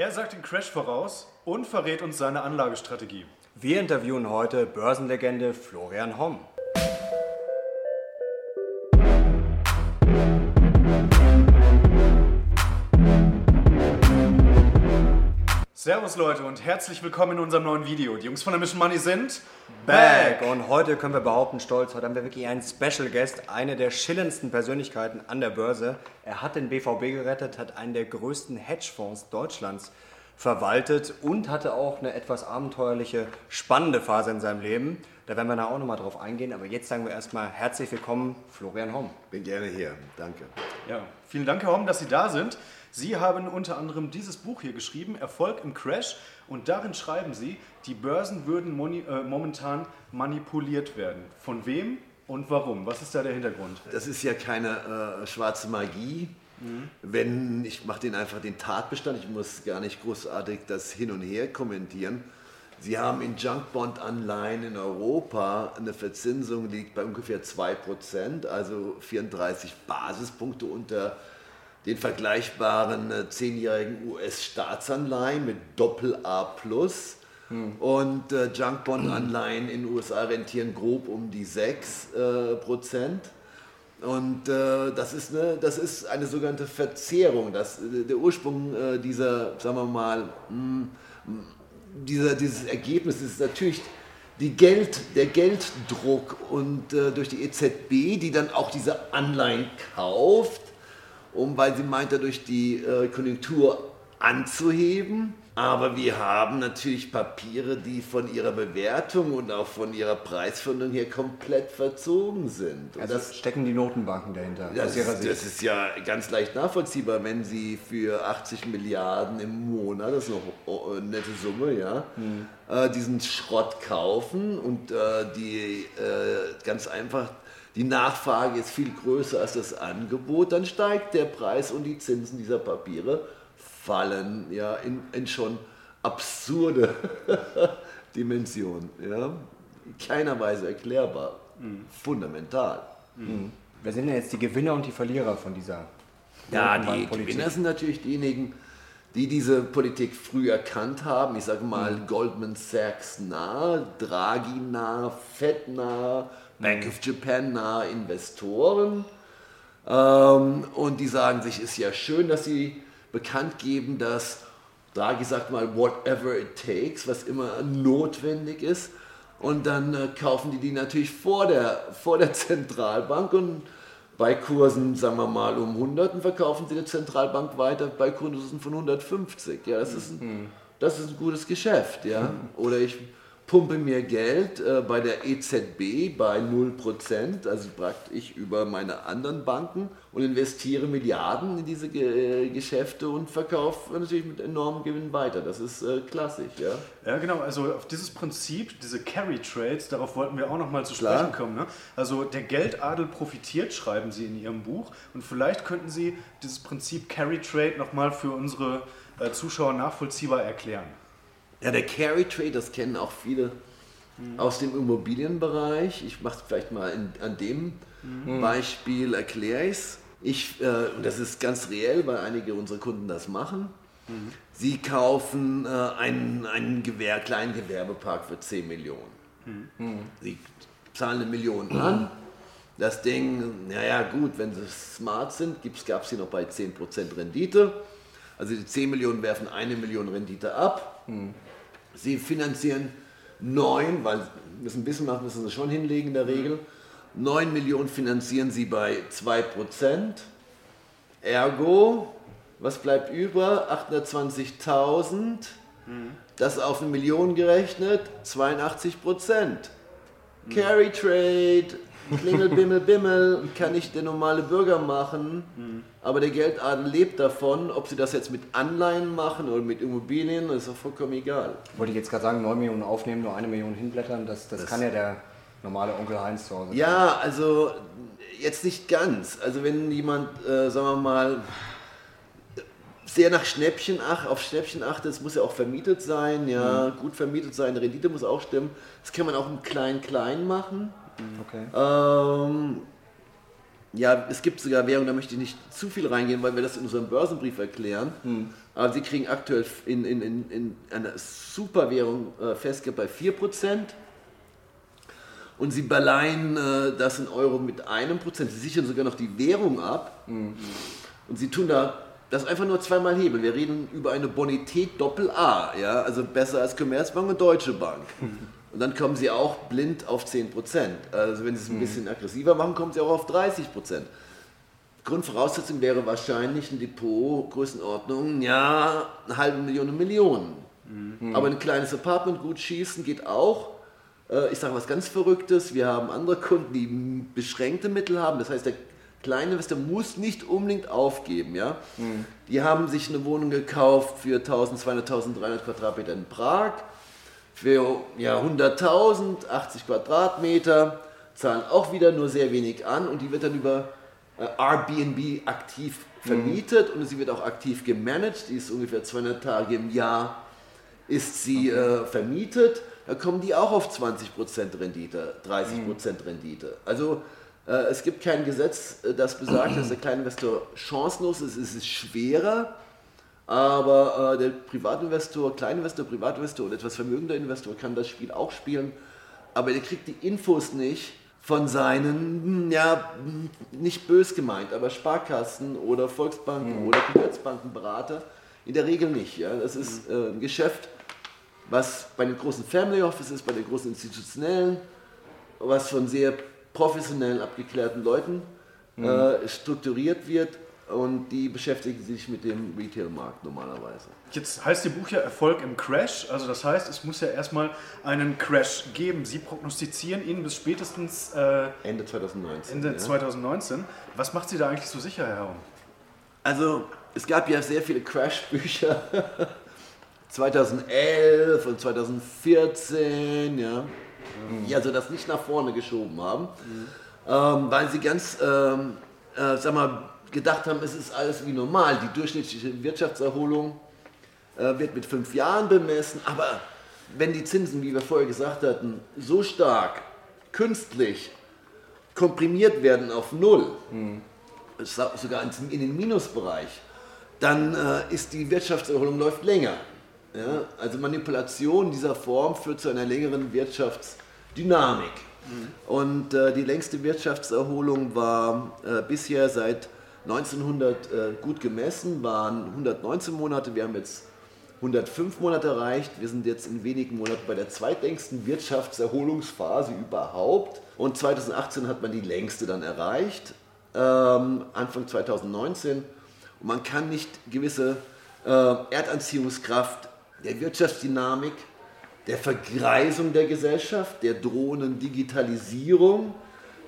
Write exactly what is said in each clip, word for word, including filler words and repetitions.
Er sagt den Crash voraus und verrät uns seine Anlagestrategie. Wir interviewen heute Börsenlegende Florian Homm. Servus Leute und herzlich willkommen in unserem neuen Video. Die Jungs von der Mission Money sind back. back! Und heute können wir behaupten, stolz, heute haben wir wirklich einen Special Guest, eine der schillendsten Persönlichkeiten an der Börse. Er hat den B V B gerettet, hat einen der größten Hedgefonds Deutschlands verwaltet und hatte auch eine etwas abenteuerliche, spannende Phase in seinem Leben. Da werden wir da auch nochmal drauf eingehen, aber jetzt sagen wir erstmal herzlich willkommen, Florian Homm. Bin gerne hier, danke. Ja, vielen Dank, Herr Homm, dass Sie da sind. Sie haben unter anderem dieses Buch hier geschrieben, Erfolg im Crash, und darin schreiben Sie, die Börsen würden moni- äh, momentan manipuliert werden. Von wem und warum? Was ist da der Hintergrund? Das ist ja keine äh, schwarze Magie. Mhm. Wenn ich mache den einfach den Tatbestand, ich muss gar nicht großartig das hin und her kommentieren. Sie haben in Junkbond-Anleihen in Europa eine Verzinsung, liegt bei ungefähr zwei Prozent, also vierunddreißig Basispunkte unter den vergleichbaren zehnjährigen U S-Staatsanleihen mit Doppel-A plus. Hm. Und äh, Junkbond-Anleihen in den U S A rentieren grob um die sechs Prozent. Und äh, das, ist eine, das ist eine sogenannte Verzehrung. Das, der Ursprung äh, dieser, sagen wir mal, mh, dieser, dieses Ergebnis ist natürlich die Geld, der Gelddruck und äh, durch die E Z B, die dann auch diese Anleihen kauft, um, weil sie meint, dadurch die äh, Konjunktur anzuheben. Aber wir haben natürlich Papiere, die von ihrer Bewertung und auch von ihrer Preisfindung her komplett verzogen sind. Und also das stecken die Notenbanken dahinter, das aus ihrer Sicht. Das ist ja ganz leicht nachvollziehbar, wenn sie für achtzig Milliarden im Monat, das ist noch eine nette Summe, ja, mhm. äh, diesen Schrott kaufen und äh, die äh, ganz einfach... Die Nachfrage ist viel größer als das Angebot, dann steigt der Preis und die Zinsen dieser Papiere fallen ja in, in schon absurde Dimensionen. Ja? Keinerweise erklärbar, mhm. fundamental. Mhm. Wer sind denn jetzt die Gewinner und die Verlierer von dieser Ja, die Politik? Gewinner sind natürlich diejenigen, die diese Politik früh erkannt haben. Ich sage mal mhm. Goldman Sachs nahe, Draghi nahe, Fed nahe, Bank of Japan nahe Investoren, ähm, und die sagen sich, ist ja schön, dass sie bekannt geben, dass Draghi sagt mal, whatever it takes, was immer notwendig ist, und dann äh, kaufen die die natürlich vor der, vor der Zentralbank, und bei Kursen, sagen wir mal, um hunderten verkaufen sie der Zentralbank weiter, bei Kursen von hundertfünfzig, ja, das ist ein, das ist ein gutes Geschäft, ja, oder ich... pumpe mir Geld äh, bei der E Z B bei null Prozent, also praktisch über meine anderen Banken, und investiere Milliarden in diese äh, Geschäfte und verkaufe natürlich mit enormem Gewinn weiter. Das ist äh, klassisch, ja. Ja, genau. Also auf dieses Prinzip, diese Carry Trades, darauf wollten wir auch nochmal zu Klar. sprechen kommen. Ne? Also der Geldadel profitiert, schreiben Sie in Ihrem Buch, und vielleicht könnten Sie dieses Prinzip Carry Trade nochmal für unsere äh, Zuschauer nachvollziehbar erklären. Ja, der Carry Trade, das kennen auch viele mhm. aus dem Immobilienbereich. Ich mache es vielleicht mal in, an dem mhm. Beispiel, erkläre ich's. Ich es. Äh, und das ist ganz reell, weil einige unserer Kunden das machen. Mhm. Sie kaufen äh, einen, einen Gewehr, kleinen Gewerbepark für zehn Millionen. Mhm. Sie zahlen eine Million an. Mhm. Das Ding, naja gut, wenn sie smart sind, gab es hier noch bei zehn Prozent Rendite. Also die zehn Millionen werfen eine Million Rendite ab. Mhm. Sie finanzieren neun, weil müssen ein bisschen machen, müssen sie schon hinlegen in der Regel. neun Millionen finanzieren sie bei zwei Prozent. Ergo, was bleibt über? achthundertzwanzigtausend. Mhm. Das auf eine Million gerechnet, zweiundachtzig Prozent. Mhm. Carry Trade, Klingel, Bimmel, Bimmel, kann nicht der normale Bürger machen. Mhm. Aber der Geldadel lebt davon, ob sie das jetzt mit Anleihen machen oder mit Immobilien, ist doch vollkommen egal. Wollte ich jetzt gerade sagen, neun Millionen aufnehmen, nur eine Million hinblättern, das, das, das kann ja der normale Onkel Heinz zu Hause. Ja, sein. Also jetzt nicht ganz. Also wenn jemand, äh, sagen wir mal, sehr nach Schnäppchen ach, auf Schnäppchen achtet, es muss ja auch vermietet sein, ja, mhm. gut vermietet sein, die Rendite muss auch stimmen. Das kann man auch im Klein-Klein machen. Okay. Ähm, Ja, es gibt sogar Währungen, da möchte ich nicht zu viel reingehen, weil wir das in unserem Börsenbrief erklären. Hm. Aber sie kriegen aktuell in, in, in, in einer Superwährung äh, festgehalten bei vier Prozent. Und sie beleihen äh, das in Euro mit einem Prozent. Sie sichern sogar noch die Währung ab. Mhm. Und sie tun da das einfach nur zweimal Hebel. Wir reden über eine Bonität Doppel-A, ja? Also besser als Commerzbank und Deutsche Bank. Mhm. Und dann kommen sie auch blind auf zehn Prozent. Also wenn sie es ein mhm. bisschen aggressiver machen, kommen sie auch auf dreißig Prozent. Grundvoraussetzung wäre wahrscheinlich ein Depot, Größenordnung, ja, eine halbe Million, Millionen. Mhm. Aber ein kleines Apartment gut schießen geht auch. Ich sage was ganz Verrücktes, wir haben andere Kunden, die beschränkte Mittel haben, das heißt, der kleine Investor muss nicht unbedingt aufgeben. Ja? Mhm. Die haben sich eine Wohnung gekauft für zwölfhundert, dreizehnhundert Quadratmeter in Prag, für ja, hunderttausend, achtzig Quadratmeter, zahlen auch wieder nur sehr wenig an und die wird dann über äh, Airbnb aktiv vermietet mhm. und sie wird auch aktiv gemanagt, die ist ungefähr zweihundert Tage im Jahr ist sie okay. äh, vermietet. Da kommen die auch auf zwanzig Prozent Rendite, dreißig Prozent mhm. Rendite. Also äh, es gibt kein Gesetz, das besagt, dass der Kleininvestor chancenlos ist. Es ist schwerer, aber äh, der Privatinvestor, Kleininvestor, Privatinvestor und etwas vermögender Investor kann das Spiel auch spielen, aber der kriegt die Infos nicht von seinen, ja, nicht bös gemeint, aber Sparkassen oder Volksbanken mhm. oder Commerzbankenberater in der Regel nicht. Ja? Das ist äh, ein Geschäft, was bei den großen Family Offices ist, bei den großen institutionellen, was von sehr professionellen, abgeklärten Leuten mhm. äh, strukturiert wird und die beschäftigen sich mit dem Retail-Markt normalerweise. Jetzt heißt Ihr Buch ja Erfolg im Crash, also das heißt, es muss ja erstmal einen Crash geben. Sie prognostizieren ihn bis spätestens äh, Ende zweitausendneunzehn. Ende ja. zweitausendneunzehn. Was macht Sie da eigentlich so sicher, Herr Homm? Also es gab ja sehr viele Crash-Bücher. zweitausendelf und zweitausendvierzehn, ja, mhm. die also das nicht nach vorne geschoben haben, mhm. ähm, weil sie ganz, ähm, äh, sag mal, gedacht haben, es ist alles wie normal. Die durchschnittliche Wirtschaftserholung äh, wird mit fünf Jahren bemessen, aber wenn die Zinsen, wie wir vorher gesagt hatten, so stark, künstlich komprimiert werden auf Null, mhm. sogar in den Minusbereich, dann äh, ist die Wirtschaftserholung läuft länger. Ja, also Manipulation dieser Form führt zu einer längeren Wirtschaftsdynamik. Mhm. Und äh, die längste Wirtschaftserholung war äh, bisher seit neunzehnhundert äh, gut gemessen, waren hundertneunzehn Monate, wir haben jetzt hundertfünf Monate erreicht. Wir sind jetzt in wenigen Monaten bei der zweitlängsten Wirtschaftserholungsphase überhaupt. Und zweitausendachtzehn hat man die längste dann erreicht, ähm, Anfang zweitausendneunzehn. Und man kann nicht gewisse äh, Erdanziehungskraft der Wirtschaftsdynamik, der Vergreisung der Gesellschaft, der drohenden Digitalisierung,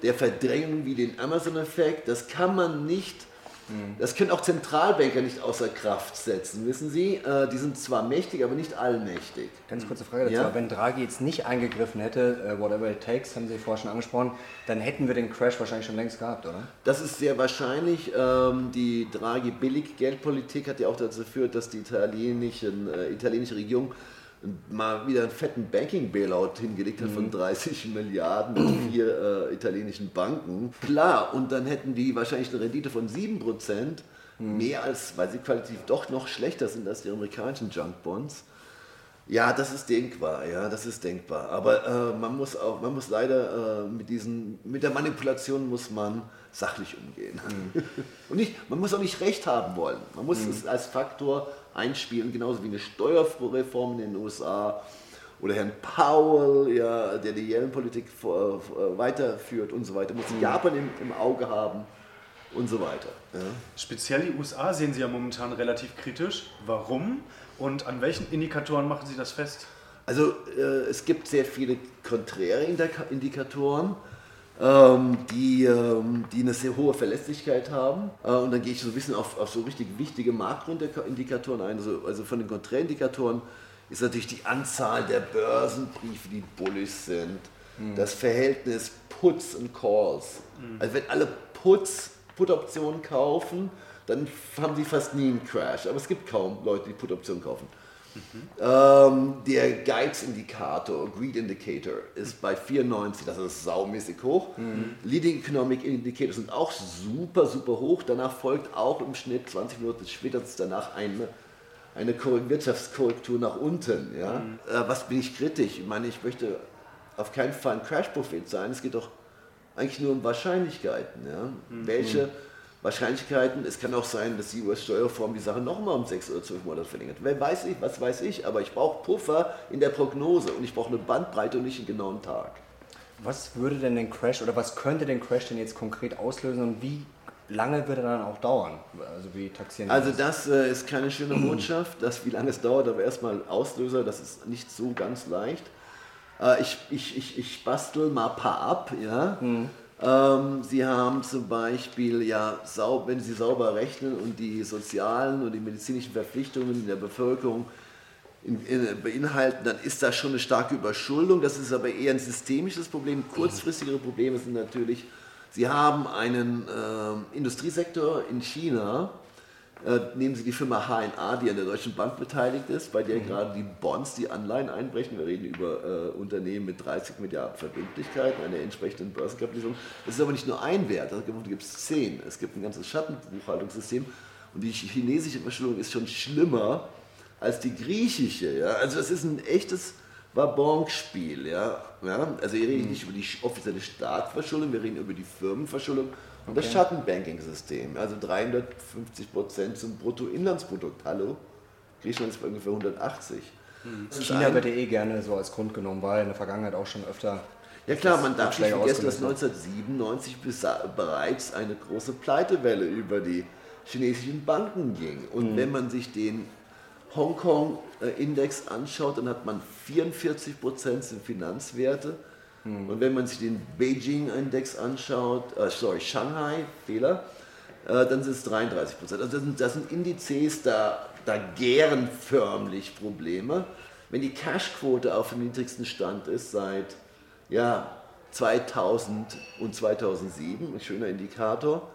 der Verdrängung wie den Amazon-Effekt, das kann man nicht, mhm. das können auch Zentralbanker nicht außer Kraft setzen, wissen Sie? Äh, die sind zwar mächtig, aber nicht allmächtig. Ganz kurze Frage dazu, ja? Wenn Draghi jetzt nicht eingegriffen hätte, uh, whatever it takes, haben Sie vorher schon angesprochen, dann hätten wir den Crash wahrscheinlich schon längst gehabt, oder? Das ist sehr wahrscheinlich. Ähm, die Draghi-Billig-Geldpolitik hat ja auch dazu geführt, dass die italienischen, äh, italienische Regierung mal wieder einen fetten Banking-Bailout hingelegt hat mhm. von dreißig Milliarden mit vier äh, italienischen Banken. Klar, und dann hätten die wahrscheinlich eine Rendite von sieben Prozent, mhm. mehr als, weil sie qualitativ doch noch schlechter sind als die amerikanischen Junkbonds. Ja, das ist denkbar, ja, das ist denkbar. Aber äh, man muss auch, man muss leider äh, mit diesen, mit der Manipulation muss man sachlich umgehen. Mhm. Und nicht, man muss auch nicht Recht haben wollen. Man muss mhm. es als Faktor einspielen, genauso wie eine Steuerreform in den U S A oder Herrn Powell, ja, der die Yellen-Politik vor, äh, weiterführt und so weiter. Muss mhm. Japan im, im Auge haben und so weiter. Ja. Speziell die U S A sehen Sie ja momentan relativ kritisch. Warum und an welchen Indikatoren machen Sie das fest? Also äh, es gibt sehr viele konträre Indikatoren, ähm, die, ähm, die eine sehr hohe Verlässlichkeit haben. Äh, und dann gehe ich so ein bisschen auf, auf so richtig wichtige Makroindikatoren ein. Also, also von den Konträrindikatoren ist natürlich die Anzahl der Börsenbriefe, die bullish sind. Mhm. Das Verhältnis Puts und Calls. Mhm. Also wenn alle Puts, Put-Optionen kaufen, dann haben sie fast nie einen Crash. Aber es gibt kaum Leute, die Put-Optionen kaufen. Mhm. Ähm, der Geizindikator, Greed Indicator, ist bei vierundneunzig, das ist saumäßig hoch. Mhm. Leading Economic Indicators sind auch super, super hoch. Danach folgt auch im Schnitt zwanzig Minuten später danach eine, eine Wirtschaftskorrektur nach unten. Ja? Mhm. Äh, was bin ich kritisch? Ich meine, ich möchte auf keinen Fall ein Crash-Prophet sein. Es geht doch eigentlich nur um Wahrscheinlichkeiten. Ja? Mhm. Welche Wahrscheinlichkeiten, es kann auch sein, dass die U S-Steuerreform die Sache nochmal um sechs oder zwölf Monate verlängert. Wer weiß ich, was weiß ich, aber ich brauche Puffer in der Prognose und ich brauche eine Bandbreite und nicht einen genauen Tag. Was würde denn den Crash oder was könnte den Crash denn jetzt konkret auslösen und wie lange wird er dann auch dauern? Also wie taxieren Also das, das äh, ist keine schöne Botschaft, dass wie lange es dauert, aber erstmal Auslöser, das ist nicht so ganz leicht. Äh, ich, ich, ich, ich bastel mal ein paar ab, ja. Hm. Sie haben zum Beispiel, ja, wenn Sie sauber rechnen und die sozialen und die medizinischen Verpflichtungen der Bevölkerung in, in, beinhalten, dann ist da schon eine starke Überschuldung. Das ist aber eher ein systemisches Problem. Kurzfristigere Probleme sind natürlich, Sie haben einen äh, Industriesektor in China, äh, nehmen Sie die Firma H N A, die an der Deutschen Bank beteiligt ist, bei der mhm. gerade die Bonds, die Anleihen einbrechen. Wir reden über äh, Unternehmen mit dreißig Milliarden Verbindlichkeiten, eine entsprechende Börsenkapitalisierung. Das ist aber nicht nur ein Wert, da gibt es zehn. Es gibt ein ganzes Schattenbuchhaltungssystem und die chinesische Überschuldung ist schon schlimmer als die griechische. Ja? Also es ist ein echtes Wabonspiel. Ja? Ja? Also wir reden mhm. nicht über die offizielle Staatsverschuldung, wir reden über die Firmenverschuldung. Und das okay. Schattenbanking-System, also dreihundertfünfzig Prozent zum Bruttoinlandsprodukt. Hallo, Griechenland ist bei ungefähr hundertachtzig. Mhm. China wird ja eh gerne so als Grund genommen, weil in der Vergangenheit auch schon öfter... Ja klar, man darf nicht vergessen, dass neunzehnhundertsiebenundneunzig bereits eine große Pleitewelle über die chinesischen Banken ging. Und mhm. wenn man sich den Hongkong-Index anschaut, dann hat man vierundvierzig Prozent sind Finanzwerte. Und wenn man sich den Beijing-Index anschaut, äh, sorry, Shanghai, Fehler, äh, dann sind es dreiunddreißig Prozent. Also das sind, das sind Indizes, da, da gären förmlich Probleme. Wenn die Cashquote auf dem niedrigsten Stand ist seit ja, zweitausend und zweitausendsieben, ein schöner Indikator,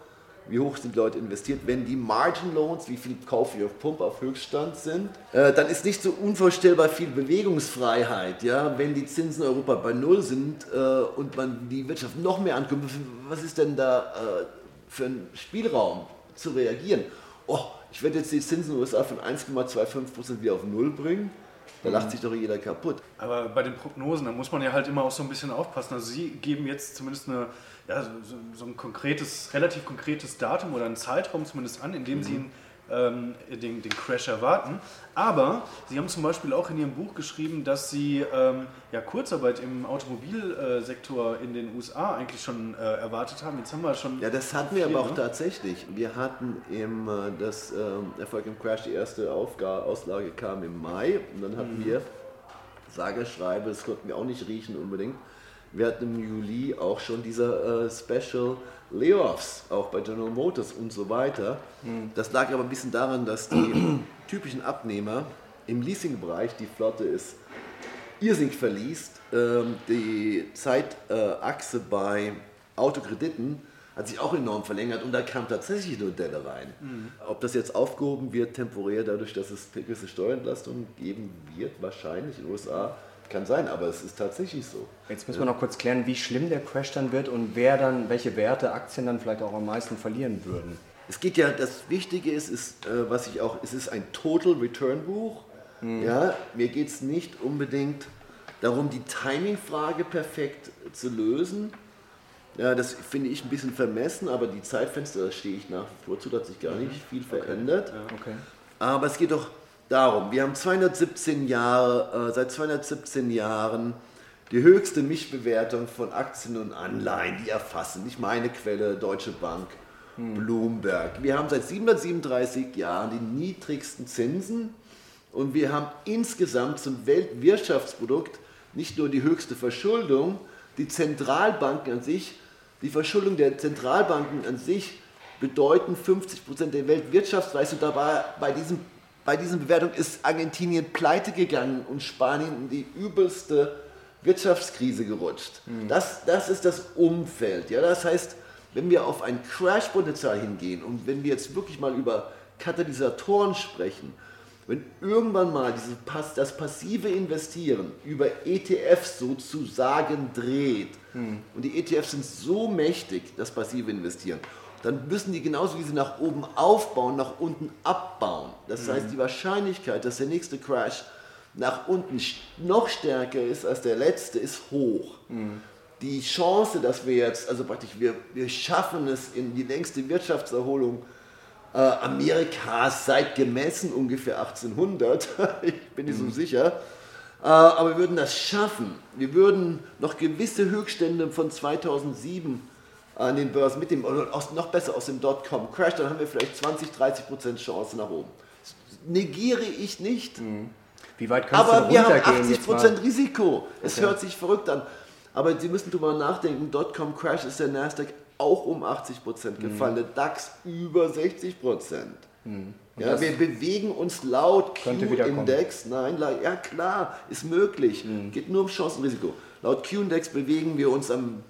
wie hoch sind Leute investiert, wenn die Margin Loans, wie viel kaufe ich auf Pump, auf Höchststand sind, äh, dann ist nicht so unvorstellbar viel Bewegungsfreiheit, ja, wenn die Zinsen in Europa bei Null sind äh, und man die Wirtschaft noch mehr ankumpelt, was ist denn da äh, für ein Spielraum zu reagieren? Oh, ich werde jetzt die Zinsen in den U S A von eins Komma fünfundzwanzig Prozent wieder auf Null bringen. Da lacht sich doch jeder kaputt. Aber bei den Prognosen, da muss man ja halt immer auch so ein bisschen aufpassen. Also Sie geben jetzt zumindest eine, ja, so, so ein konkretes, relativ konkretes Datum oder einen Zeitraum zumindest an, in dem mhm. Sie ihn, ähm, den, den Crash erwarten. Aber Sie haben zum Beispiel auch in Ihrem Buch geschrieben, dass Sie ähm, ja, Kurzarbeit im Automobilsektor in den U S A eigentlich schon äh, erwartet haben. Jetzt haben wir schon... Ja, das hatten wir aber auch tatsächlich. Wir hatten im, das ähm, Erfolg im Crash, die erste Aufgabe, Auslage kam im Mai und dann hatten mhm. wir, sage, schreibe, das konnten wir auch nicht riechen unbedingt, wir hatten im Juli auch schon diese äh, Special Layoffs, auch bei General Motors und so weiter. Mhm. Das lag aber ein bisschen daran, dass die typischen Abnehmer im Leasingbereich, die Flotte ist irrsinnig verliest, ähm, die Zeitachse äh, bei Autokrediten hat sich auch enorm verlängert und da kam tatsächlich eine Delle rein. Mhm. Ob das jetzt aufgehoben wird, temporär, dadurch, dass es gewisse Steuerentlastungen geben wird, wahrscheinlich in den U S A, kann sein, aber es ist tatsächlich so. Jetzt müssen wir noch kurz klären, wie schlimm der Crash dann wird und wer dann, welche Werte Aktien dann vielleicht auch am meisten verlieren würden. Es geht ja, das Wichtige ist, ist äh, was ich auch, es ist ein Total Return Buch. Mhm. Ja, mir geht es nicht unbedingt darum, die Timing-Frage perfekt zu lösen. Ja, das finde ich ein bisschen vermessen, aber die Zeitfenster, da stehe ich nach wie vor zu, da hat sich gar mhm. nicht viel verändert. Okay. Ja. Okay. Aber es geht doch darum, wir haben zweihundertsiebzehn Jahre, äh, seit zweihundertsiebzehn Jahren die höchste Mischbewertung von Aktien und Anleihen, die erfassen nicht meine Quelle, Deutsche Bank, hm. Bloomberg. Wir haben seit siebenhundertsiebenunddreißig Jahren die niedrigsten Zinsen und wir haben insgesamt zum Weltwirtschaftsprodukt nicht nur die höchste Verschuldung, die Zentralbanken an sich, die Verschuldung der Zentralbanken an sich bedeuten fünfzig Prozent der Weltwirtschaftsleistung, dabei bei diesem Bei diesen Bewertungen ist Argentinien pleite gegangen und Spanien in die übelste Wirtschaftskrise gerutscht. Hm. Das, das ist das Umfeld. Ja? Das heißt, wenn wir auf ein Crash-Potenzial hingehen und wenn wir jetzt wirklich mal über Katalysatoren sprechen, wenn irgendwann mal diese, das passive Investieren über E T Fs sozusagen dreht, hm. und die E T Fs sind so mächtig, das passive Investieren, dann müssen die genauso wie sie nach oben aufbauen, nach unten abbauen. Das hm. heißt, die Wahrscheinlichkeit, dass der nächste Crash nach unten noch stärker ist als der letzte, ist hoch. Hm. Die Chance, dass wir jetzt, also praktisch, wir, wir schaffen es in die längste Wirtschaftserholung äh, Amerikas seit gemessen ungefähr achtzehnhundert, ich bin nicht so sicher, äh, aber wir würden das schaffen. Wir würden noch gewisse Höchststände von zweitausendsieben an den Börsen mitnehmen, oder aus, noch besser aus dem Dotcom-Crash, dann haben wir vielleicht zwanzig, dreißig Prozent Chance nach oben. Negiere ich nicht, mhm. Wie weit kannst aber du wir haben achtzig Prozent Risiko. Es okay. hört sich verrückt an. Aber Sie müssen drüber nachdenken, Dotcom-Crash ist der Nasdaq auch um achtzig Prozent gefallen, mhm. der DAX über sechzig Prozent. Mhm. Ja, wir bewegen uns laut Q-Index, nein, ja klar, ist möglich, mhm. geht nur um Chancenrisiko. Laut Q-Index bewegen wir uns am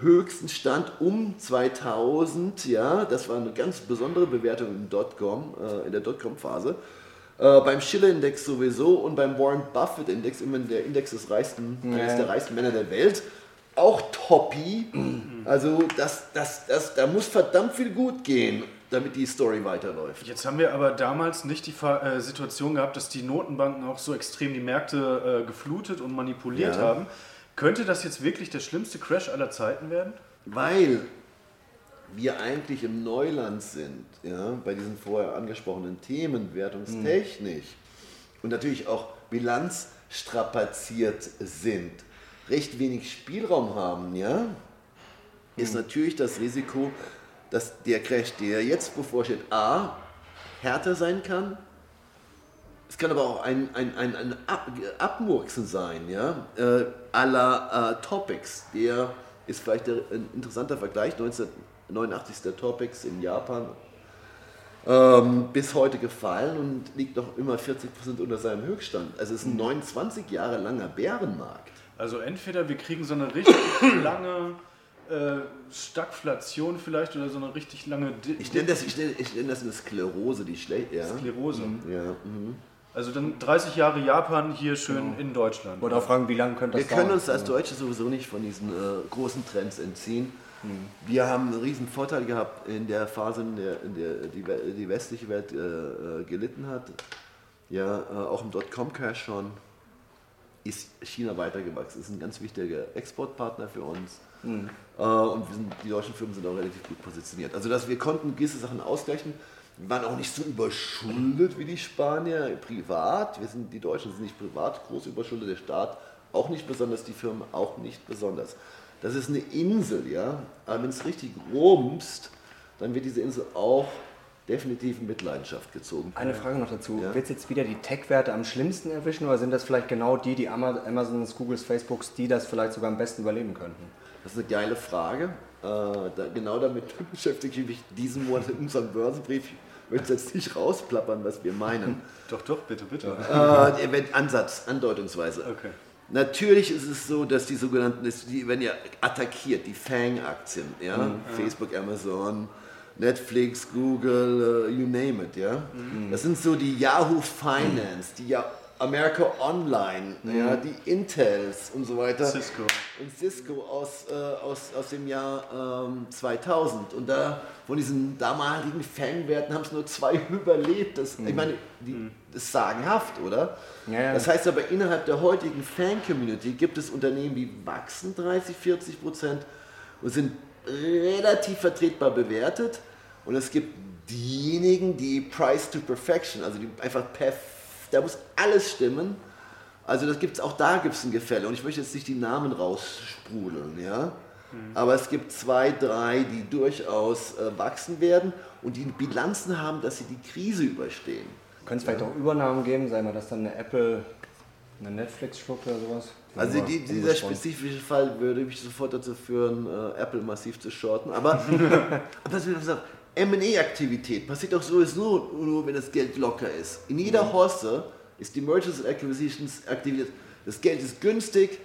höchsten Stand um zweitausend, ja, das war eine ganz besondere Bewertung im Dotcom, äh, in der Dotcom-Phase. Äh, beim Schiller-Index sowieso und beim Warren Buffett-Index, immer der Index des reichsten, nee. eines der reichsten Männer der Welt, auch Toppy. Also das, das, das, da muss verdammt viel gut gehen, damit die Story weiterläuft. Jetzt haben wir aber damals nicht die äh, Situation gehabt, dass die Notenbanken auch so extrem die Märkte äh, geflutet und manipuliert ja. haben. Könnte das jetzt wirklich der schlimmste Crash aller Zeiten werden? Weil wir eigentlich im Neuland sind, ja, bei diesen vorher angesprochenen Themen, Wertungstechnik mhm. und natürlich auch bilanzstrapaziert sind, recht wenig Spielraum haben, ja, ist mhm. natürlich das Risiko, dass der Crash, der jetzt bevorsteht, a, härter sein kann. Es kann aber auch ein, ein, ein, ein Ab- Abmurksen sein, ja, äh, à la äh, Topix, der ist vielleicht der, ein interessanter Vergleich, neunzehnhundertneunundachtzig ist der Topix in Japan ähm, bis heute gefallen und liegt noch immer vierzig Prozent unter seinem Höchststand. Also es ist ein neunundzwanzig Jahre langer Bärenmarkt. Also entweder wir kriegen so eine richtig lange äh, Stagflation vielleicht oder so eine richtig lange... Di- ich nenne das, ich nenne, ich nenne das eine Sklerose, die schlecht... Ja. Sklerose. Ja. Mhm. Also dann dreißig Jahre Japan hier schön genau. in Deutschland. Oder fragen, wie lange könnte das dauern? Wir können uns als Deutsche sowieso nicht von diesen äh, großen Trends entziehen. Mhm. Wir haben einen riesen Vorteil gehabt in der Phase, in der, in der die, die westliche Welt äh, gelitten hat. Ja, äh, auch im Dotcom-Crash schon ist China weitergewachsen. Ist ein ganz wichtiger Exportpartner für uns. Mhm. Äh, und wir sind, die deutschen Firmen sind auch relativ gut positioniert. Also dass wir konnten gewisse Sachen ausgleichen. Wir waren auch nicht so überschuldet wie die Spanier, privat. Wir sind, die Deutschen sind nicht privat groß überschuldet, der Staat auch nicht besonders, die Firmen auch nicht besonders. Das ist eine Insel, ja. Aber wenn es richtig rumpst, dann wird diese Insel auch definitiv in Mitleidenschaft gezogen. Eine Frage noch dazu. Ja? Wird es jetzt wieder die Tech-Werte am schlimmsten erwischen oder sind das vielleicht genau die, die Amazons, Googles, Facebooks, die das vielleicht sogar am besten überleben könnten? Das ist eine geile Frage. Genau damit beschäftige ich mich diesen Monat in unserem Börsenbrief. Ich möchte jetzt nicht rausplappern, was wir meinen. Doch, doch, bitte, bitte. Äh, Ansatz, andeutungsweise. Okay. Natürlich ist es so, dass die sogenannten, die werden ja attackiert, die FANG-Aktien, ja? Mhm, ja. Facebook, Amazon, Netflix, Google, uh, you name it, ja. Mhm. Das sind so die Yahoo Finance, die ja America Online, mhm. ja, die Intels und so weiter. Cisco. Und Cisco aus, äh, aus, aus dem Jahr ähm, zweitausend. Und da von diesen damaligen Fangwerten haben es nur zwei überlebt. Das, mhm. Ich meine, die, mhm. das ist sagenhaft, oder? Ja, ja. Das heißt aber, innerhalb der heutigen Fan-Community gibt es Unternehmen, die wachsen dreißig, vierzig Prozent und sind relativ vertretbar bewertet. Und es gibt diejenigen, die Price to Perfection, also die einfach perfekt. Da muss alles stimmen. Also das gibt's, auch da gibt es ein Gefälle. Und ich möchte jetzt nicht die Namen raussprudeln, ja. Mhm. Aber es gibt zwei, drei, die durchaus äh, wachsen werden und die Bilanzen haben, dass sie die Krise überstehen. Könnte es vielleicht ja. auch Übernahmen geben, sei mal, dass dann eine Apple, eine Netflix schluckt oder sowas? Also die, dieser spezifische Fall würde mich sofort dazu führen, äh, Apple massiv zu shorten. Aber, aber M und A-Aktivität passiert doch sowieso nur, wenn das Geld locker ist. In jeder mhm. Horse ist die Mergers and Acquisitions aktiviert. Das Geld ist günstig,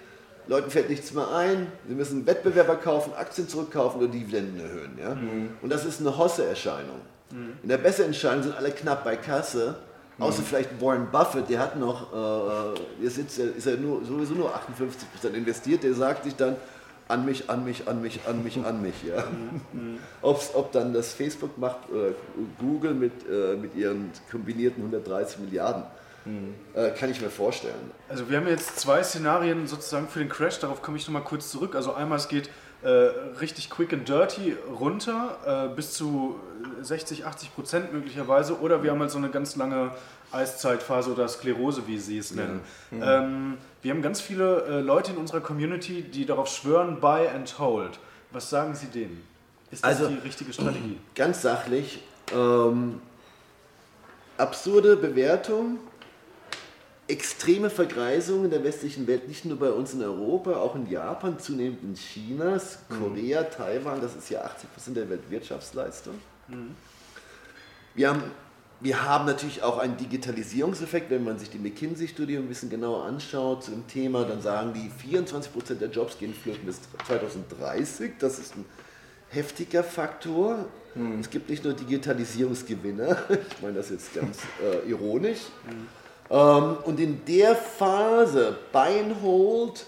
Leuten fällt nichts mehr ein, sie müssen Wettbewerber kaufen, Aktien zurückkaufen oder Dividenden erhöhen. Ja? Mhm. Und das ist eine Horse-Erscheinung. Mhm. In der Besserentscheidung sind alle knapp bei Kasse Außer vielleicht Warren Buffett, der hat noch, äh, jetzt ist er, ist er nur, sowieso nur achtundfünfzig Prozent investiert, der sagt sich dann, an mich, an mich, an mich, an mich, an mich. Ja. Ob's, ob dann das Facebook macht, äh, Google mit, äh, mit ihren kombinierten hundertdreißig Milliarden, mhm. äh, kann ich mir vorstellen. Also wir haben jetzt zwei Szenarien sozusagen für den Crash, darauf komme ich nochmal kurz zurück. Also einmal, es geht äh, richtig quick and dirty runter, äh, bis zu sechzig, achtzig Prozent möglicherweise, oder wir haben halt so eine ganz lange Eiszeitphase oder Sklerose, wie sie es nennen. Mhm. Ähm, wir haben ganz viele äh, Leute in unserer Community, die darauf schwören, buy and hold. Was sagen Sie denen? Ist das also die richtige Strategie? Ganz sachlich, ähm, absurde Bewertung, extreme Vergreisung in der westlichen Welt, nicht nur bei uns in Europa, auch in Japan, zunehmend in China, Korea, mhm. Taiwan, das ist ja achtzig Prozent der Weltwirtschaftsleistung. Mhm. Wir haben Wir haben natürlich auch einen Digitalisierungseffekt, wenn man sich die McKinsey-Studie ein bisschen genauer anschaut zu dem Thema, dann sagen die, vierundzwanzig Prozent der Jobs gehen flöten bis zwanzig dreißig, das ist ein heftiger Faktor. Hm. Es gibt nicht nur Digitalisierungsgewinner, ich meine das jetzt ganz äh, ironisch. Hm. Ähm, und in der Phase, Buy and Hold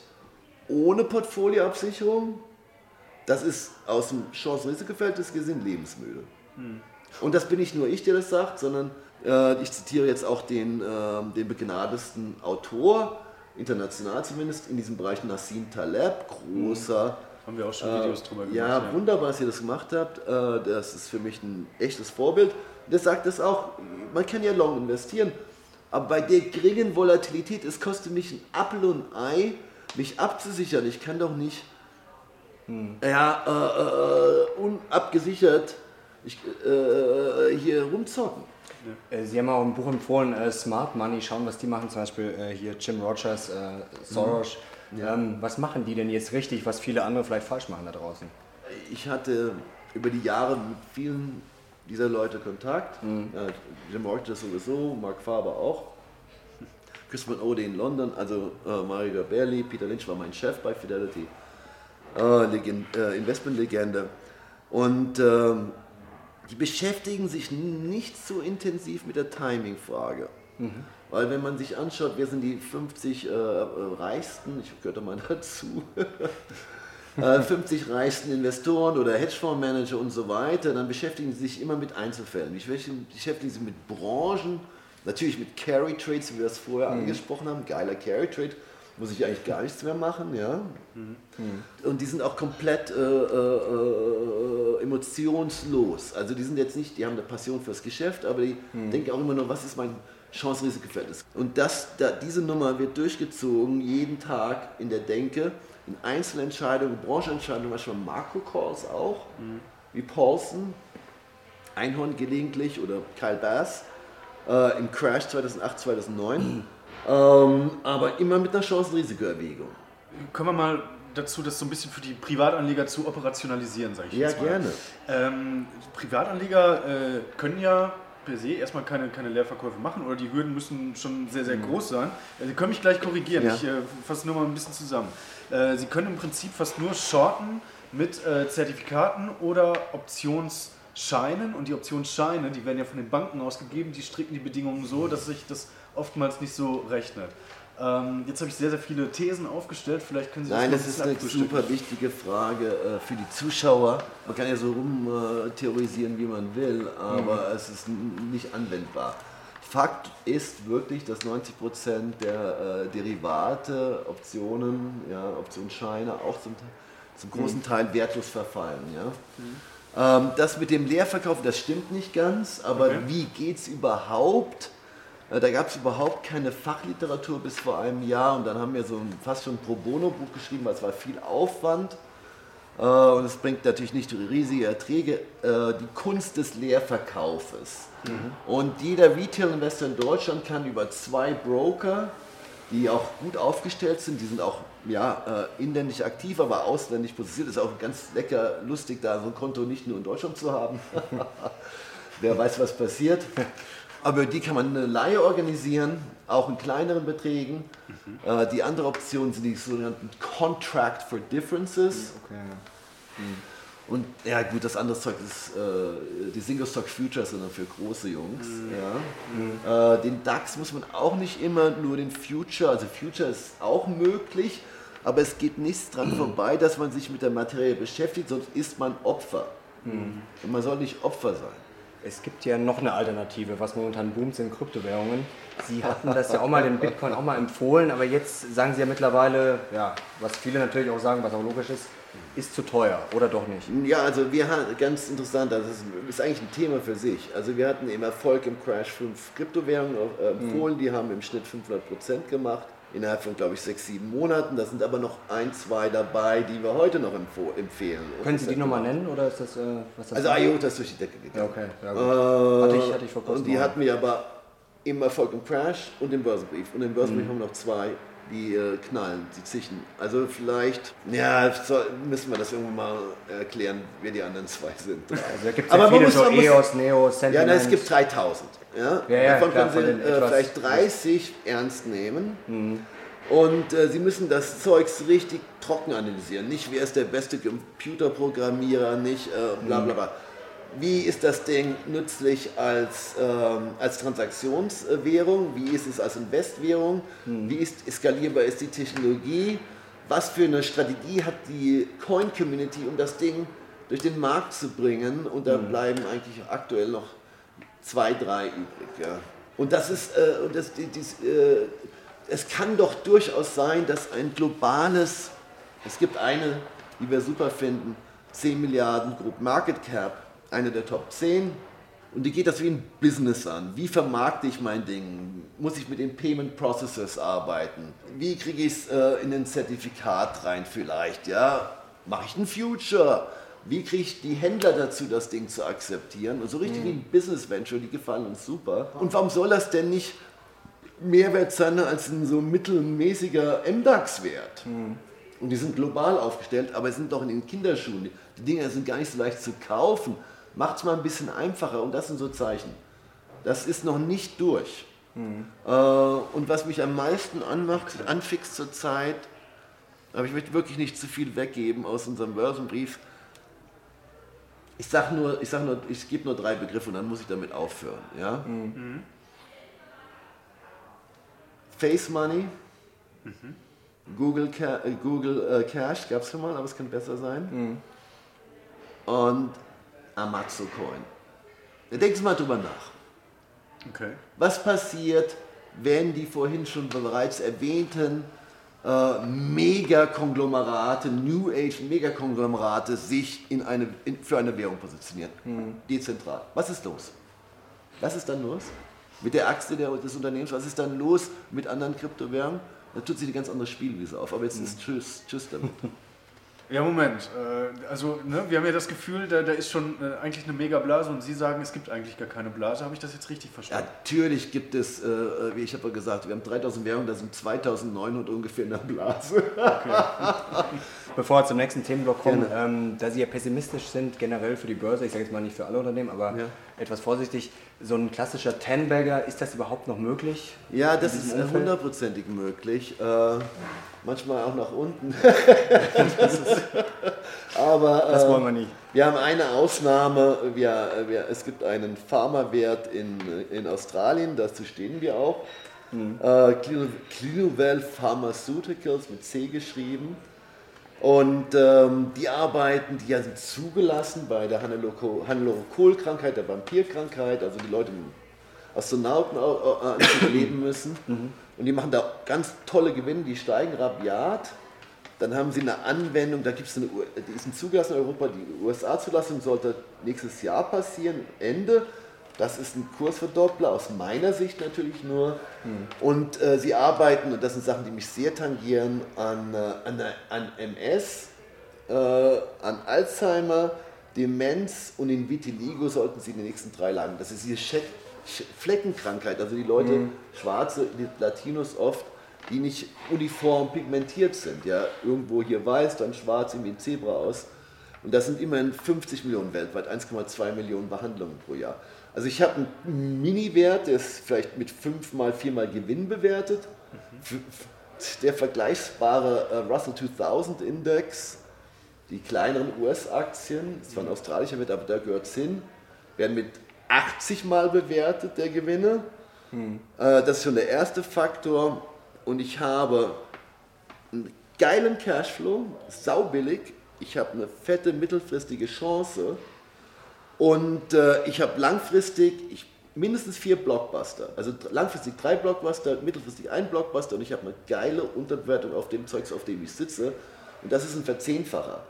ohne Portfolioabsicherung, das ist aus dem Chance-Risiko-Verhältnis gesehen lebensmüde. Hm. Und das bin nicht nur ich, der das sagt, sondern äh, ich zitiere jetzt auch den, äh, den begnadesten Autor, international zumindest, in diesem Bereich Nassim Taleb, großer... Haben wir auch schon Videos äh, drüber gemacht. Ja, ja, wunderbar, dass ihr das gemacht habt. Äh, das ist für mich ein echtes Vorbild. Der sagt das auch, man kann ja long investieren, aber bei der geringen Volatilität, es kostet mich ein Apfel und ein Ei, mich abzusichern. Ich kann doch nicht hm. ja, äh, äh, unabgesichert... Ich, äh, hier rumzocken. Ja. Sie haben auch ein Buch empfohlen, äh, Smart Money, schauen, was die machen, zum Beispiel äh, hier Jim Rogers, äh, Soros. Mhm. Ja. Ähm, was machen die denn jetzt richtig, was viele andere vielleicht falsch machen da draußen? Ich hatte über die Jahre mit vielen dieser Leute Kontakt. Mhm. Ja, Jim Rogers sowieso, Marc Faber auch. Chris Van Odey in London, also äh, Mario Berli, Peter Lynch war mein Chef bei Fidelity, äh, Legend, äh, Investmentlegende. Und ähm, die beschäftigen sich nicht so intensiv mit der Timing-Frage. Mhm. Weil wenn man sich anschaut, wer sind die fünfzig äh, reichsten, ich gehöre da mal dazu, äh, fünfzig reichsten Investoren oder Hedgefondsmanager und so weiter, dann beschäftigen sie sich immer mit Einzelfällen. Ich beschäftigen sie mit Branchen, natürlich mit Carry Trades, wie wir es vorher mhm. angesprochen haben, geiler Carry Trade, muss ich eigentlich gar nichts mehr machen, ja. Mhm. Und die sind auch komplett äh, äh, äh, emotionslos. Also die sind jetzt nicht, die haben eine Passion fürs Geschäft, aber die mhm. denken auch immer nur, was ist mein Chance-Risiko-Verhältnis? Und das, da, diese Nummer wird durchgezogen, jeden Tag in der Denke, in Einzelentscheidungen, Branchenentscheidungen, manchmal Makro-Calls auch, mhm. wie Paulson, Einhorn gelegentlich oder Kyle Bass äh, im Crash zweitausendacht, zweitausendneun. Mhm. Ähm, aber immer mit einer Chancen-Risiko-Erwägung. Kommen wir mal dazu, das so ein bisschen für die Privatanleger zu operationalisieren, sage ich ja, jetzt mal. Ja, gerne. Ähm, Privatanleger äh, können ja per se erstmal keine, keine Leerverkäufe machen oder die Hürden müssen schon sehr, sehr mhm. groß sein. Äh, Sie können mich gleich korrigieren, ja. Ich äh, fasse nur mal ein bisschen zusammen. Äh, Sie können im Prinzip fast nur shorten mit äh, Zertifikaten oder Optionsscheinen, und die Optionsscheine, die werden ja von den Banken ausgegeben, die stricken die Bedingungen so, mhm. dass sich das oftmals nicht so rechnet. Ähm, jetzt habe ich sehr, sehr viele Thesen aufgestellt, vielleicht können Sie das Nein, das ist eine super wichtige Frage äh, für die Zuschauer. Man kann ja so rum äh, theorisieren, wie man will, aber mhm. es ist n- nicht anwendbar. Fakt ist wirklich, dass neunzig Prozent der äh, Derivate, Optionen, ja, Optionsscheine auch zum, zum großen mhm. Teil wertlos verfallen. Ja? Mhm. Ähm, das mit dem Leerverkauf, das stimmt nicht ganz, aber okay. Wie geht's überhaupt? Da gab es überhaupt keine Fachliteratur bis vor einem Jahr, und dann haben wir so ein, fast schon ein Pro-Bono-Buch geschrieben, weil es war viel Aufwand äh, und es bringt natürlich nicht riesige Erträge, äh, die Kunst des Leerverkaufes. Mhm. Und jeder Retail-Investor in Deutschland kann über zwei Broker, die auch gut aufgestellt sind, die sind auch ja, äh, inländisch aktiv, aber ausländisch positioniert, ist auch ganz lecker, lustig, da so ein Konto nicht nur in Deutschland zu haben, wer weiß, was passiert. Aber die kann man eine Leihe organisieren, auch in kleineren Beträgen. Mhm. Äh, die andere Option sind die sogenannten Contract for Differences. Okay. Mhm. Und ja gut, das andere Zeug ist äh, die Single Stock Futures, sondern für große Jungs. Mhm. Ja. Mhm. Äh, den DAX muss man auch nicht immer nur den Future, also Future ist auch möglich, aber es geht nichts dran mhm. vorbei, dass man sich mit der Materie beschäftigt, sonst ist man Opfer. Mhm. Und man soll nicht Opfer sein. Es gibt ja noch eine Alternative, was momentan boomt, sind Kryptowährungen. Sie hatten das ja auch mal, den Bitcoin auch mal empfohlen, aber jetzt sagen Sie ja mittlerweile, ja, was viele natürlich auch sagen, was auch logisch ist, ist zu teuer oder doch nicht? Ja, also wir haben, ganz interessant, das ist, ist eigentlich ein Thema für sich. Also wir hatten im Erfolg im Crash fünf Kryptowährungen empfohlen, mhm. die haben im Schnitt fünfhundert Prozent gemacht, innerhalb von, glaube ich, sechs, sieben Monaten. Da sind aber noch ein, zwei dabei, die wir heute noch empfehlen. Und können Sie die nochmal nennen? Oder ist das, äh, was das also I O T A ist durch die Decke gegangen. Okay, ja gut. Äh, hatte ich, hatte ich vor kurzem. Und die hatten wir aber im Erfolg im Crash und im Börsenbrief. Und im Börsenbrief mhm. haben wir noch zwei, die äh, knallen, die zichen. Also vielleicht, ja, soll, müssen wir das irgendwann mal erklären, wer die anderen zwei sind. Also da gibt es ja viele, so E O S, Neo, Sentinel. Ja, nein, es gibt dreitausend. Ja? Ja, ja, davon klar, können Sie äh, vielleicht dreißig ernst nehmen. Mhm. Und äh, Sie müssen das Zeugs richtig trocken analysieren. Nicht, wer ist der beste Computerprogrammierer, nicht äh, bla bla bla. Wie ist das Ding nützlich als, ähm, als Transaktionswährung? Wie ist es als Investwährung? Hm. Wie ist, skalierbar ist die Technologie? Was für eine Strategie hat die Coin-Community, um das Ding durch den Markt zu bringen? Und da hm. bleiben eigentlich aktuell noch zwei, drei übrig. Ja. Und das ist, äh, und das, die, dies, äh, es kann doch durchaus sein, dass ein globales, es gibt eine, die wir super finden, zehn Milliarden Group Market Cap, eine der Top zehn, und die geht das wie ein Business an. Wie vermarkte ich mein Ding? Muss ich mit den Payment Processors arbeiten? Wie kriege ich es äh, in ein Zertifikat rein vielleicht? Ja? Mache ich ein Future? Wie kriege ich die Händler dazu, das Ding zu akzeptieren? Und so richtig mhm. wie ein Business Venture, die gefallen uns super. Und warum soll das denn nicht mehr wert sein als ein so mittelmäßiger M DAX-Wert? Mhm. Und die sind global aufgestellt, aber sind doch in den Kinderschuhen. Die Dinger sind gar nicht so leicht zu kaufen. Macht es mal ein bisschen einfacher, und das sind so Zeichen. Das ist noch nicht durch. Mhm. Äh, und was mich am meisten anmacht, anfixt zur Zeit, aber ich möchte wirklich nicht zu viel weggeben aus unserem Börsenbrief. Ich sag nur, ich sag nur, ich gebe nur drei Begriffe und dann muss ich damit aufhören. Ja? Mhm. Face Money, mhm. Google, Ca- Google äh, Cash gab es schon mal, aber es kann besser sein. Mhm. Und Amazo Coin. Da denkst du mal drüber nach. Okay. Was passiert, wenn die vorhin schon bereits erwähnten äh, Megakonglomerate, New Age Megakonglomerate sich in eine, in, für eine Währung positionieren? Mhm. Dezentral. Was ist los? Was ist dann los mit der Aktie der, des Unternehmens? Was ist dann los mit anderen Kryptowährungen? Da tut sich eine ganz andere Spielwiese auf. Aber jetzt mhm. ist tschüss, tschüss damit. Ja, Moment. Also, ne, wir haben ja das Gefühl, da, da ist schon eigentlich eine Mega-Blase, und Sie sagen, es gibt eigentlich gar keine Blase. Habe ich das jetzt richtig verstanden? Natürlich gibt es, äh, wie ich habe ja gesagt, wir haben dreitausend Währungen, da sind zweitausendneunhundert ungefähr in der Blase. Okay. Bevor wir zum nächsten Themenblock kommen, ähm, da Sie ja pessimistisch sind generell für die Börse, ich sage jetzt mal nicht für alle Unternehmen, aber ja. etwas vorsichtig, so ein klassischer Ten-Bagger, ist das überhaupt noch möglich? Ja, das ist hundertprozentig möglich. Äh, manchmal auch nach unten. das ist, aber, äh, das wollen wir nicht. Wir haben eine Ausnahme, wir, wir, es gibt einen Pharmawert in, in Australien, dazu stehen wir auch. Mhm. Äh, Clinuvel Pharmaceuticals mit C geschrieben. Und ähm, die Arbeiten, die ja sind zugelassen bei der Hannelore-Kohl-Krankheit, der Vampirkrankheit, also die Leute mit Astronauten äh, leben müssen. Mhm. Und die machen da ganz tolle Gewinne, die steigen rabiat. Dann haben sie eine Anwendung, da gibt's eine, die ist ein zugelassen in Europa, die U S A-Zulassung sollte nächstes Jahr passieren, Ende. Das ist ein Kursverdoppler, aus meiner Sicht natürlich nur. Hm. Und äh, sie arbeiten, und das sind Sachen, die mich sehr tangieren, an, äh, an, an M S, äh, an Alzheimer, Demenz und in Vitiligo sollten sie in den nächsten drei lagen. Das ist diese Sch- Fleckenkrankheit, also die Leute, hm. Schwarze, die Latinos oft, die nicht uniform pigmentiert sind. Ja? Irgendwo hier weiß, dann schwarz, irgendwie ein Zebra aus. Und das sind immerhin fünfzig Millionen weltweit, eins Komma zwei Millionen Behandlungen pro Jahr. Also ich habe einen Mini-Wert, der ist vielleicht mit fünf mal vier mal Gewinn bewertet. Mhm. Der vergleichbare Russell zweitausend Index Die kleineren U S-Aktien, das war ein australischer Wert, aber da gehört es hin, werden mit achtzig Mal bewertet, der Gewinne. Hm. Das ist schon der erste Faktor. Und ich habe einen geilen Cashflow, saubillig. Ich habe eine fette mittelfristige Chance. Und äh, ich habe langfristig ich, mindestens vier Blockbuster. Also langfristig drei Blockbuster, mittelfristig ein Blockbuster. Und ich habe eine geile Unterbewertung auf dem Zeugs, auf dem ich sitze. Und das ist ein Verzehnfacher.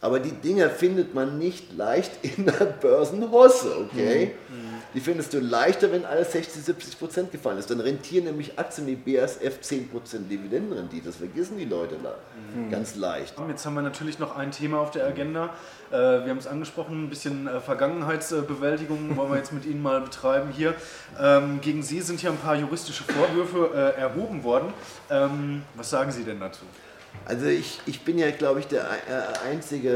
Aber die Dinger findet man nicht leicht in der Börsenhosse, okay? Mhm. Mhm. Die findest du leichter, wenn alles sechzig, siebzig Prozent gefallen ist. Dann rentieren nämlich Aktien wie B A S F zehn Prozent Dividendenrendite. Das vergessen die Leute da mhm. ganz leicht. Jetzt haben wir natürlich noch ein Thema auf der Agenda. Äh, wir haben es angesprochen, ein bisschen äh, Vergangenheitsbewältigung wollen wir jetzt mit Ihnen mal betreiben hier. Ähm, gegen Sie sind ja ein paar juristische Vorwürfe äh, erhoben worden. Ähm, was sagen Sie denn dazu? Also ich, ich bin ja, glaube ich, der einzige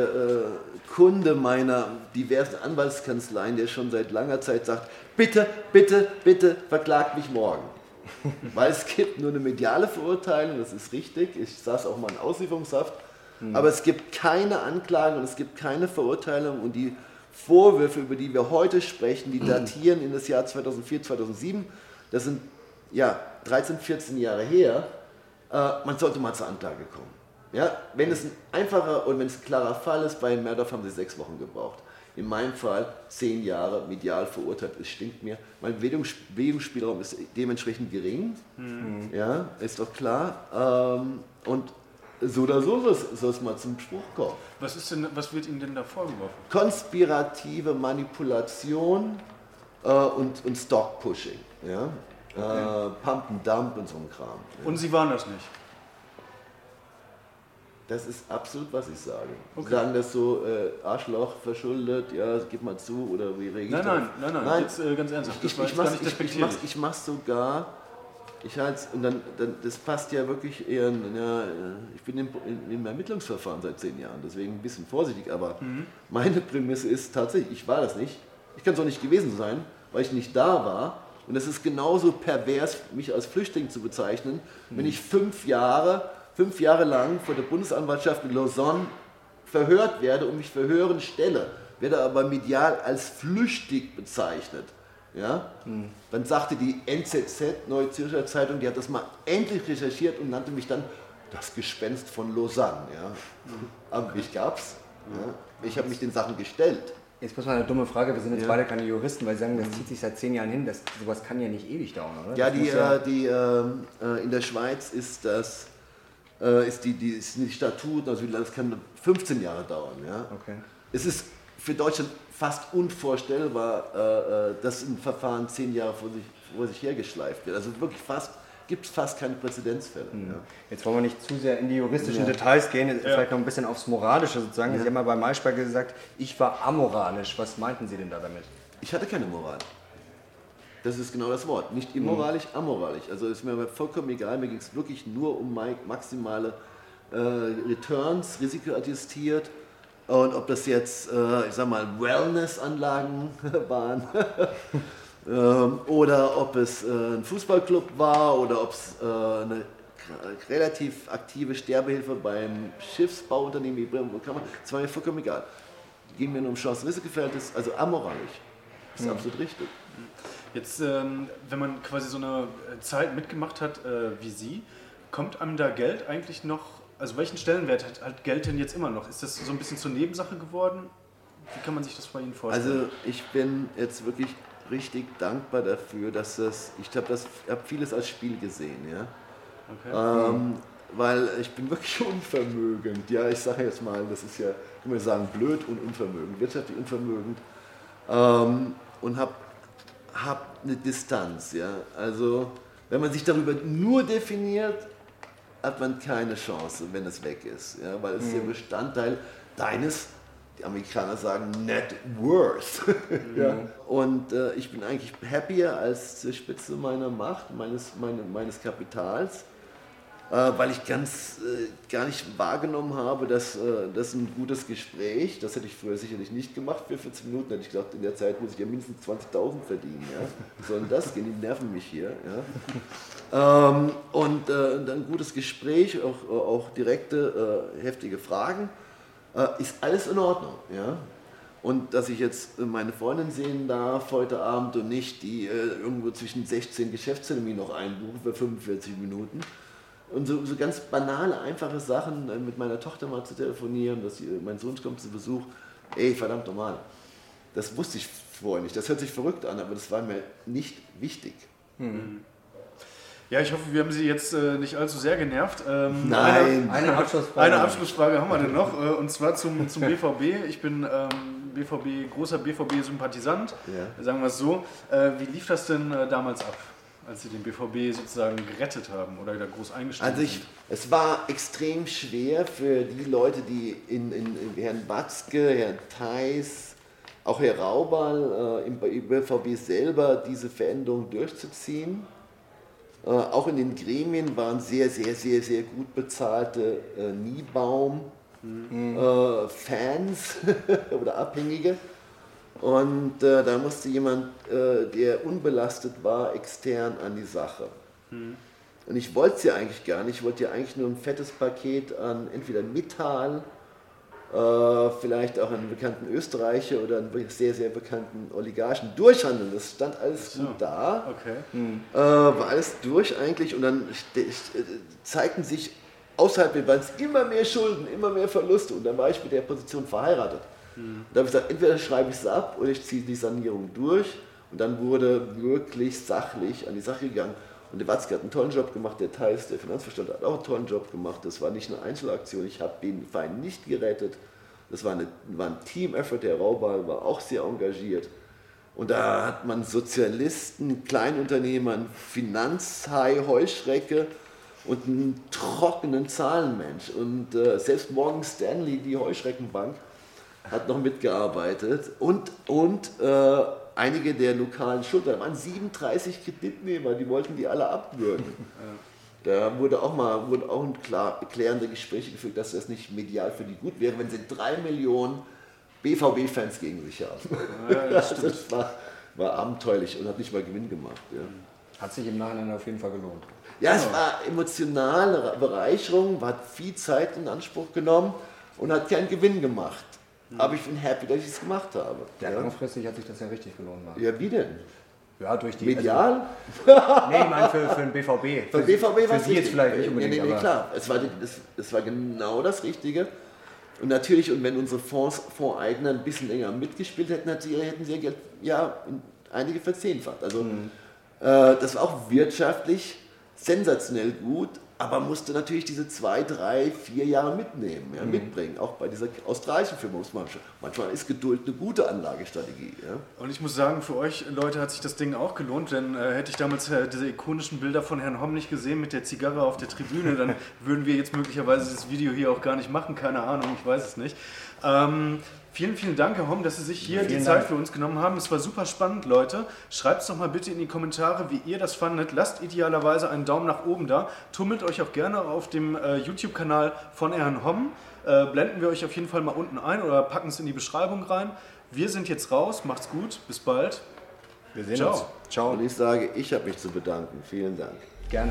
äh, Kunde meiner diversen Anwaltskanzleien, der schon seit langer Zeit sagt, bitte, bitte, bitte verklagt mich morgen. Weil es gibt nur eine mediale Verurteilung, das ist richtig, ich saß auch mal in Auslieferungshaft, hm. aber es gibt keine Anklagen und es gibt keine Verurteilung und die Vorwürfe, über die wir heute sprechen, die datieren in das Jahr zweitausendvier, zweitausendsieben, das sind ja dreizehn, vierzehn Jahre her. Man sollte mal zur Anklage kommen. Ja? Wenn es ein einfacher und wenn es ein klarer Fall ist, bei Madoff haben sie sechs Wochen gebraucht. In meinem Fall zehn Jahre medial verurteilt, es stinkt mir. Mein Bewegungsspielraum ist dementsprechend gering, mhm. ja, ist doch klar. Und so oder so soll es mal zum Spruch kommen. Was, ist denn, was wird Ihnen denn da vorgeworfen? Konspirative Manipulation und, und Stock-Pushing. Ja? Okay. Äh, Pump and Dump und so ein Kram. Und Sie waren das nicht? Das ist absolut, was ich sage. Okay. Sie sagen das so, äh, Arschloch verschuldet, ja, gib mal zu oder wie reagiert nein, nein, nein, nein, nein, jetzt äh, ganz ernsthaft. Ich, ich mache ich, ich mach's sogar, ich halte und dann, dann, das passt ja wirklich eher, ja, ich bin im, im Ermittlungsverfahren seit zehn Jahren, deswegen ein bisschen vorsichtig, aber mhm. meine Prämisse ist tatsächlich, ich war das nicht, ich kann es auch nicht gewesen sein, weil ich nicht da war. Und es ist genauso pervers, mich als Flüchtling zu bezeichnen, wenn ich fünf Jahre, fünf Jahre lang vor der Bundesanwaltschaft in Lausanne verhört werde und mich verhören stelle, werde aber medial als flüchtig bezeichnet. Ja? Hm. Dann sagte die N Z Z, Neue Zürcher Zeitung, die hat das mal endlich recherchiert und nannte mich dann das Gespenst von Lausanne. Ja? Hm. Aber mich gab's. Ja? Ich habe mich den Sachen gestellt. Jetzt muss man eine dumme Frage, wir sind jetzt ja. beide keine Juristen, weil sie sagen, das zieht sich seit zehn Jahren hin, das, sowas kann ja nicht ewig dauern, oder? Ja, die, ja die, äh, in der Schweiz ist das, äh, ist die, die, ist die Statuten, also das kann fünfzehn Jahre dauern, ja. Okay. Es ist für Deutschland fast unvorstellbar, äh, dass ein Verfahren zehn Jahre vor sich, vor sich hergeschleift wird, also wirklich fast. Gibt es fast keine Präzedenzfälle. Mhm. Ja. Jetzt wollen wir nicht zu sehr in die juristischen ja. Details gehen, ja. vielleicht noch ein bisschen aufs Moralische sozusagen. Ja. Sie haben mal bei Maischberg gesagt, ich war amoralisch. Was meinten Sie denn da damit? Ich hatte keine Moral. Das ist genau das Wort. Nicht immoralisch, mhm. amoralisch. Also ist mir vollkommen egal, mir ging es wirklich nur um maximale äh, Returns, risikoadjustiert. Und ob das jetzt, äh, ich sag mal, Wellness-Anlagen waren, Ähm, oder ob es äh, ein Fußballclub war oder ob es äh, eine k- relativ aktive Sterbehilfe beim Schiffsbauunternehmen wie Bremen kann man, das war mir vollkommen egal. Ging mir nur um Chancen-Risiko-Verhältnis, also amoralisch. Das ist mhm. absolut richtig. Jetzt, ähm, wenn man quasi so eine Zeit mitgemacht hat äh, wie Sie, kommt einem da Geld eigentlich noch, also welchen Stellenwert hat, hat Geld denn jetzt immer noch? Ist das so ein bisschen zur Nebensache geworden? Wie kann man sich das bei Ihnen vorstellen? Also ich bin jetzt wirklich richtig dankbar dafür, dass das, ich habe das, habe vieles als Spiel gesehen, ja, okay. ähm, weil ich bin wirklich unvermögend, ja, ich sage jetzt mal, das ist ja, kann man sagen, blöd und unvermögend, wirtschaftlich unvermögend ähm, und habe hab eine Distanz, ja, also wenn man sich darüber nur definiert, hat man keine Chance, wenn es weg ist, ja, weil es mhm. ja Bestandteil deines Die Amerikaner sagen Net Worth. ja. Und äh, ich bin eigentlich happier als zur Spitze meiner Macht, meines, meine, meines Kapitals, äh, weil ich ganz äh, gar nicht wahrgenommen habe, dass äh, das ein gutes Gespräch, das hätte ich früher sicherlich nicht gemacht, für vierzehn Minuten hätte ich gedacht, in der Zeit muss ich ja mindestens zwanzigtausend verdienen. Ja? Sondern das gehen, die nerven mich hier. Ja? ähm, und äh, dann ein gutes Gespräch, auch, auch direkte, äh, heftige Fragen. äh, ist alles in Ordnung. Ja? Und dass ich jetzt meine Freundin sehen darf heute Abend und nicht die äh, irgendwo zwischen sechzehn Geschäftstermine noch einbuchen für fünfundvierzig Minuten. Und so, so ganz banale, einfache Sachen, äh, mit meiner Tochter mal zu telefonieren, dass die, mein Sohn kommt zu Besuch. Ey, verdammt normal. Das wusste ich vorher nicht. Das hört sich verrückt an, aber das war mir nicht wichtig. Hm. Ja, ich hoffe, wir haben Sie jetzt äh, nicht allzu sehr genervt. Ähm, Nein. Eine, eine Abschlussfrage. Eine Abschlussfrage haben wir denn noch, äh, und zwar zum, zum B V B. Ich bin ähm, B V B, großer B V B-Sympathisant, ja. Sagen wir es so. Äh, wie lief das denn äh, damals ab, als Sie den B V B sozusagen gerettet haben oder wieder groß eingestiegen also ich, sind? Also es war extrem schwer für die Leute, die in, in, in Herrn Watzke, Herrn Theis, auch Herr Raubal äh, im B V B selber diese Veränderung durchzuziehen. Äh, auch in den Gremien waren sehr, sehr, sehr, sehr gut bezahlte äh, Niebaum-Fans mhm. äh, oder Abhängige. Und äh, da musste jemand, äh, der unbelastet war, extern an die Sache. Mhm. Und ich wollte es ja eigentlich gar nicht. Ich wollte ja eigentlich nur ein fettes Paket an entweder Mittal, äh, vielleicht auch einen bekannten Österreicher oder einen sehr, sehr bekannten Oligarchen durchhandeln. Das stand alles so gut da. Okay. Mhm. Äh, war alles durch eigentlich. Und dann zeigten sich außerhalb der Bank immer mehr Schulden, immer mehr Verluste. Und dann war ich mit der Position verheiratet. Da habe ich gesagt, entweder schreibe ich es ab oder ich ziehe die Sanierung durch. Und dann wurde wirklich sachlich an die Sache gegangen. Und der Watzke hat einen tollen Job gemacht, der Theis, der Finanzvorstand, hat auch einen tollen Job gemacht. Das war nicht eine Einzelaktion, ich habe den Verein nicht gerettet. Das war, eine, war ein Team-Effort, der Raubal war auch sehr engagiert. Und da hat man Sozialisten, Kleinunternehmern, Finanzhai, Heuschrecke und einen trockenen Zahlenmensch. Und äh, selbst Morgan Stanley, die Heuschreckenbank, hat noch mitgearbeitet und, und äh, einige der lokalen Schuldner. Da waren siebenunddreißig Kreditnehmer, die wollten die alle abwürgen. Da wurde auch mal, wurden auch klar, klärende Gespräche geführt, dass das nicht medial für die gut wäre, wenn sie drei Millionen B V B-Fans gegen sich haben. Ja, das das war, war abenteuerlich und hat nicht mal Gewinn gemacht. Ja. Hat sich im Nachhinein auf jeden Fall gelohnt. Ja, es war emotionale Bereicherung, hat viel Zeit in Anspruch genommen und hat keinen Gewinn gemacht. Aber ich bin happy, dass ich es gemacht habe. Ja, langfristig hat sich das ja richtig gelohnt. Mann. Ja, wie denn? Ja, durch die... Medial? Also, nee, ich meine für, für den B V B. Für den B V B war es richtig. Für Sie jetzt vielleicht nicht unbedingt. Nee, nee, nee, klar. Es war, es, es war genau das Richtige. Und natürlich, und wenn unsere Fonds, Fondseigner ein bisschen länger mitgespielt hätten, hätten sie ja, ja einige verzehnfacht. Also mhm. äh, das war auch wirtschaftlich sensationell gut. Aber musste natürlich diese zwei, drei, vier Jahre mitnehmen, ja, mhm. mitbringen. Auch bei dieser australischen Firma muss man schon. Manchmal ist Geduld eine gute Anlagestrategie. Ja. Und ich muss sagen, für euch Leute hat sich das Ding auch gelohnt, denn äh, hätte ich damals äh, diese ikonischen Bilder von Herrn Homm nicht gesehen mit der Zigarre auf der Tribüne, dann würden wir jetzt möglicherweise dieses Video hier auch gar nicht machen. Keine Ahnung, ich weiß es nicht. Ähm, Vielen, vielen Dank, Herr Homm, dass Sie sich hier vielen die Zeit Dank. Für uns genommen haben. Es war super spannend, Leute. Schreibt es doch mal bitte in die Kommentare, wie ihr das fandet. Lasst idealerweise einen Daumen nach oben da. Tummelt euch auch gerne auf dem äh, YouTube-Kanal von Herrn Homm. Äh, blenden wir euch auf jeden Fall mal unten ein oder packen es in die Beschreibung rein. Wir sind jetzt raus. Macht's gut. Bis bald. Wir sehen Ciao. Uns. Ciao. Und ich sage, ich habe mich zu bedanken. Vielen Dank. Gerne.